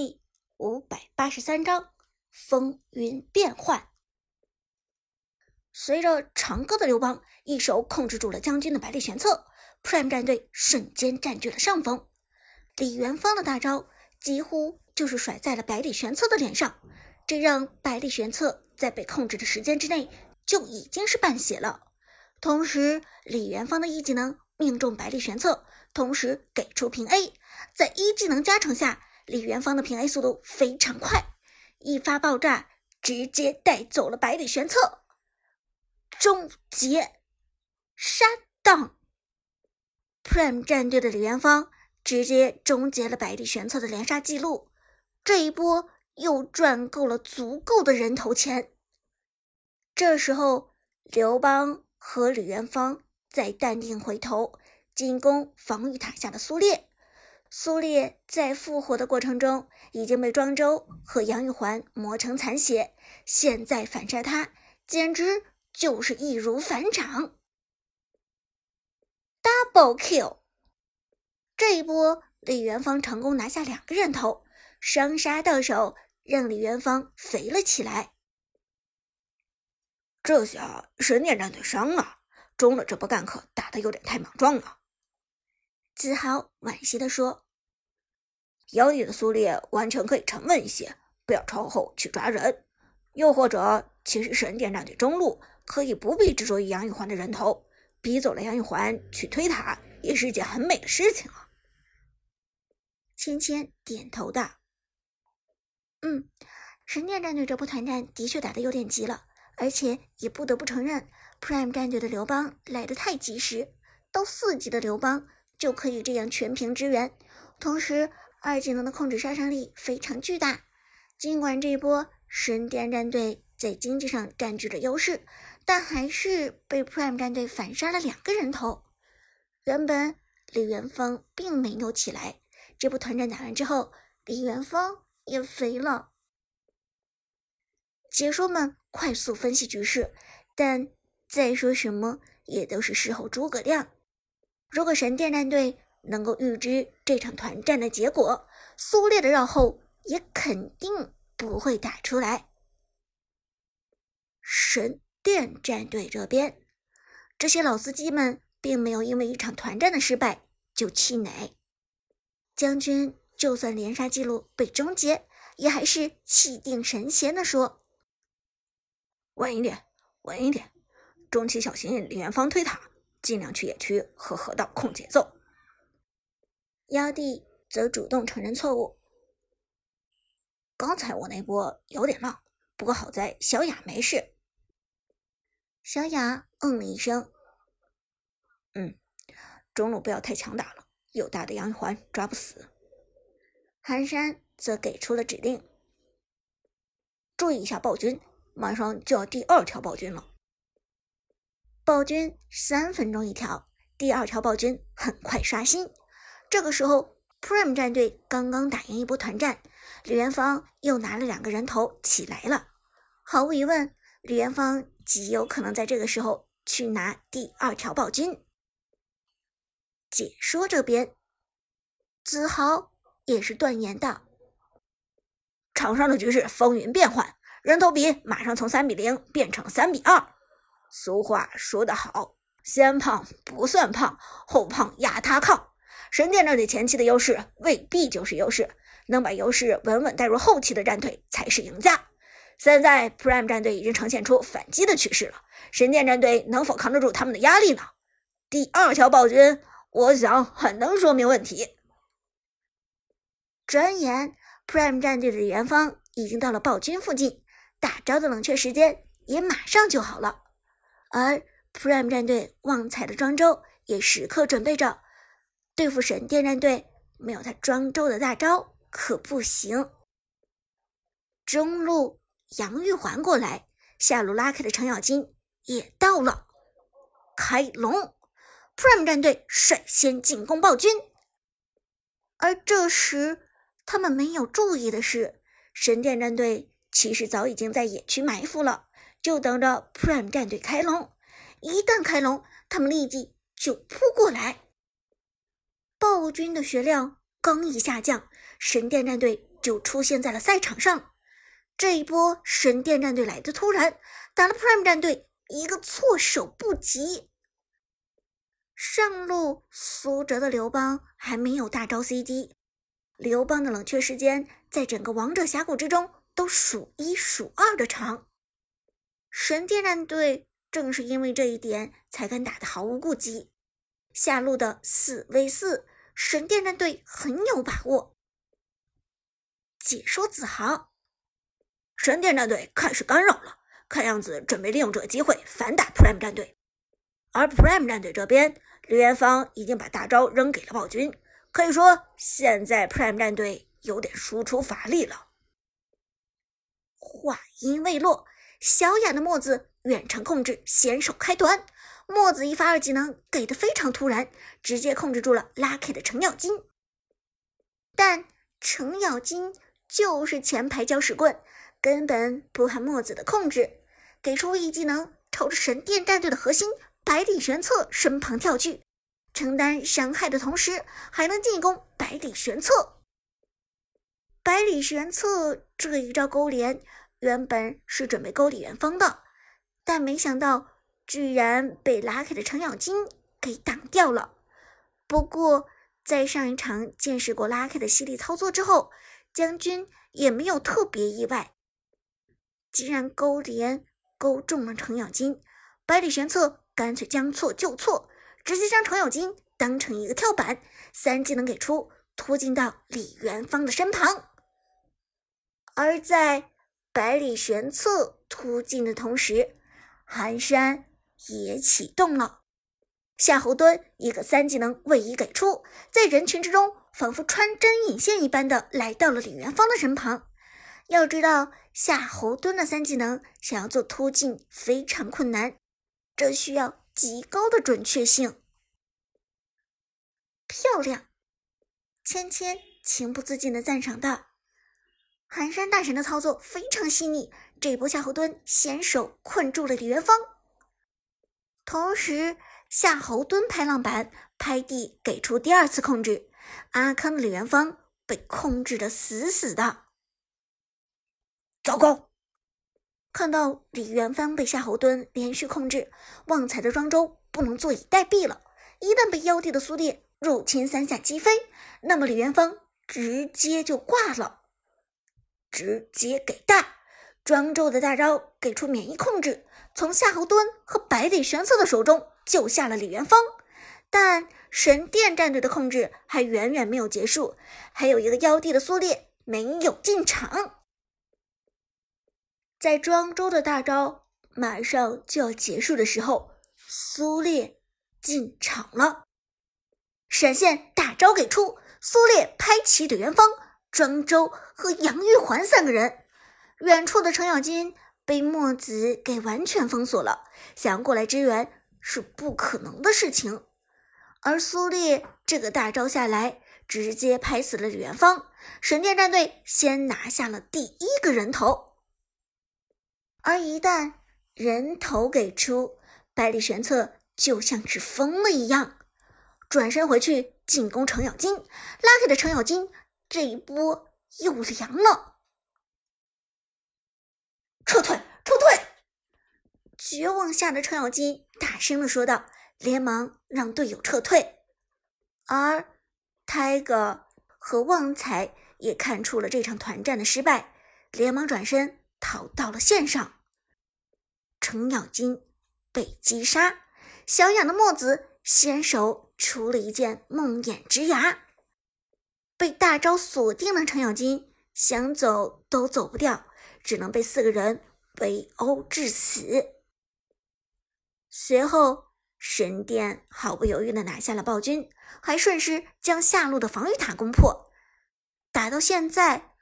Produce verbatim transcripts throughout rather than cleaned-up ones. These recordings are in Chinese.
第五百八十三章风云变幻。随着长歌的刘邦一手控制住了将军的百里玄策， Prime 战队瞬间占据了上风。李元芳的大招几乎就是甩在了百里玄策的脸上，这让百里玄策在被控制的时间之内就已经是半血了。同时李元芳的一技能命中百里玄策，同时给出平 A， 在一技能加成下，李元芳的平 A 速度非常快，一发爆炸直接带走了百里玄策。终结杀档， Prime 战队的李元芳直接终结了百里玄策的连杀记录，这一波又赚够了足够的人头钱。这时候刘邦和李元芳再淡定回头进攻防御塔下的苏烈，苏烈在复活的过程中已经被庄周和杨玉环磨成残血，现在反杀他简直就是易如反掌。 Double kill， 这一波李元芳成功拿下两个人头，双杀到手让李元芳肥了起来。这下神殿战队伤了，中了这波干客打得有点太莽撞了，子豪惋惜地说。姚里的苏烈完全可以沉稳一些，不要朝后去抓人，又或者其实神殿战队中路可以不必执着于杨玉环的人头，逼走了杨玉环去推塔也是一件很美的事情啊。芊芊点头的，嗯，神殿战队这波团战的确打得有点急了，而且也不得不承认 Prime 战队的刘邦来得太及时，到四级的刘邦就可以这样全屏支援，同时二技能的控制杀伤力非常巨大。尽管这一波神殿战队在经济上占据着优势，但还是被 Prime 战队反杀了两个人头。原本李元芳并没有起来，这波团战打完之后李元芳也肥了。解说们快速分析局势，但再说什么也都是事后诸葛亮。如果神殿战队能够预知这场团战的结果，苏烈的绕后也肯定不会打出来。神殿战队这边，这些老司机们并没有因为一场团战的失败就气馁，将军就算连杀记录被终结，也还是气定神闲地说：“稳一点，稳一点，中期小心李元芳推塔，尽量去野区和河道控节奏。”妖帝则主动承认错误。刚才我那波有点浪，不过好在小雅没事。小雅嗯了一声，嗯，中路不要太强打了，有大的杨玉环抓不死。寒山则给出了指令，注意一下暴君，马上就要第二条暴君了。暴君三分钟一条，第二条暴君很快刷新。这个时候 Prime 战队刚刚打赢一波团战，李元芳又拿了两个人头起来了，毫无疑问李元芳极有可能在这个时候去拿第二条暴君。解说这边子豪也是断言道，场上的局势风云变幻，人头比马上从三比零变成三比二，俗话说得好，先胖不算胖，后胖压他炕。神殿战队前期的优势未必就是优势，能把优势稳稳带入后期的战队才是赢家。现在 Prime 战队已经呈现出反击的趋势了，神殿战队能否扛得住他们的压力呢？第二条暴君我想很能说明问题。转眼 Prime 战队的李元芳已经到了暴君附近，打招的冷却时间也马上就好了，而 Prime 战队旺财的庄周也时刻准备着对付神殿战队，没有他庄周的大招可不行。中路杨玉环过来，下路拉开的程咬金也到了，开龙 Prime 战队率先进攻暴君。而这时他们没有注意的是，神殿战队其实早已经在野区埋伏了，就等着 Prime 战队开龙，一旦开龙他们立即就扑过来。暴君的血量刚一下降，神殿战队就出现在了赛场上。这一波神殿战队来得突然，打了 Prime 战队一个措手不及。上路苏哲的刘邦还没有大招 C D， 刘邦的冷却时间在整个王者峡谷之中都数一数二的长。神殿战队正是因为这一点才敢打得毫无顾忌。下路的 四 v 四， 神殿战队很有把握。解说子豪：神殿战队开始干扰了，看样子准备利用这个机会反打 Prime 战队。而 Prime 战队这边，刘元芳已经把大招扔给了暴君，可以说现在 Prime 战队有点输出乏力了。话音未落，小雅的墨子远程控制先手开团，墨子一发二技能给的非常突然，直接控制住了拉 K 的程咬金。但程咬金就是前排搅屎棍，根本不含墨子的控制，给出一技能朝着神殿战队的核心百里玄策身旁跳去，承担伤害的同时还能进攻百里玄策。百里玄策这一招勾连原本是准备勾李元芳的，但没想到居然被拉开的程咬金给挡掉了。不过在上一场见识过拉开的犀利操作之后，将军也没有特别意外。既然勾连勾中了程咬金，百里玄策干脆将错就错，直接将程咬金当成一个跳板，三技能给出突进到李元芳的身旁。而在百里玄策突进的同时，寒山也启动了。夏侯惇一个三技能位移给出，在人群之中仿佛穿针引线一般的来到了李元芳的身旁。要知道夏侯惇的三技能想要做突进非常困难，这需要极高的准确性。漂亮！芊芊情不自禁地赞赏道。寒山大神的操作非常细腻，这一波夏侯惇先手困住了李元芳，同时夏侯惇拍浪板拍地给出第二次控制，阿康的李元芳被控制得死死的。糟糕！看到李元芳被夏侯惇连续控制，旺财的庄周不能坐以待毙了，一旦被妖帝的苏烈入侵三下击飞，那么李元芳直接就挂了。直接给大庄周的大招给出免疫控制，从夏侯惇和百里玄策的手中救下了李元芳。但神殿战队的控制还远远没有结束，还有一个妖帝的苏烈没有进场。在庄周的大招马上就要结束的时候，苏烈进场了，闪现大招给出，苏烈拍起李元芳、庄周和杨玉环三个人。远处的程咬金被墨子给完全封锁了，想要过来支援是不可能的事情。而苏烈这个大招下来，直接拍死了李元芳，神殿战队先拿下了第一个人头。而一旦人头给出，百里玄策就像是疯了一样，转身回去进攻程咬金，拉开的程咬金这一波又凉了。撤退撤退！绝望下的程咬金大声地说道，连忙让队友撤退。而 Tiger 和旺财也看出了这场团战的失败，连忙转身逃到了线上。程咬金被击杀，小雅的墨子先手出了一件梦魇之牙。被大招锁定了程咬金，想走都走不掉，只能被四个人围殴致死。随后，神殿毫不犹豫地拿下了暴君，还顺势将下路的防御塔攻破。打到现在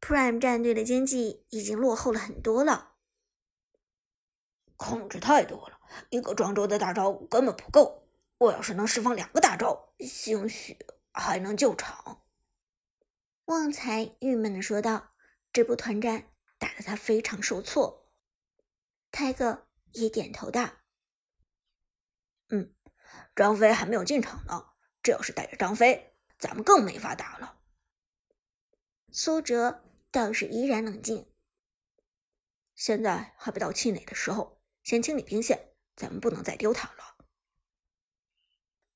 ，Prime 战队的经济已经落后了很多了，控制太多了，一个庄周的大招根本不够。我要是能释放两个大招，兴许还能救场。旺财郁闷地说道，这波团战打得他非常受挫。泰哥也点头道，嗯，张飞还没有进场呢，这要是带着张飞，咱们更没法打了。苏哲倒是依然冷静。现在还不到气馁的时候，先清理兵线，咱们不能再丢他了。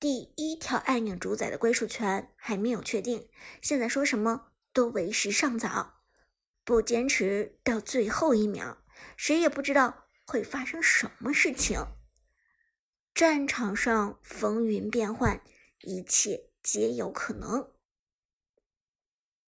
第一条暗影主宰的归属权还没有确定，现在说什么都为时尚早，不坚持到最后一秒，谁也不知道会发生什么事情。战场上风云变幻，一切皆有可能。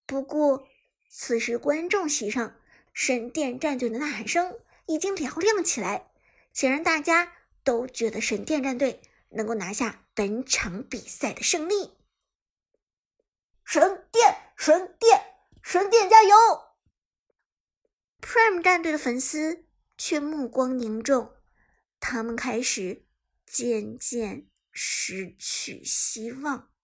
不过此时观众席上神殿战队的呐喊声已经嘹亮起来，显然大家都觉得神殿战队能够拿下本场比赛的胜利。神殿，神殿，神殿加油！ Prime 战队的粉丝却目光凝重，他们开始渐渐失去希望。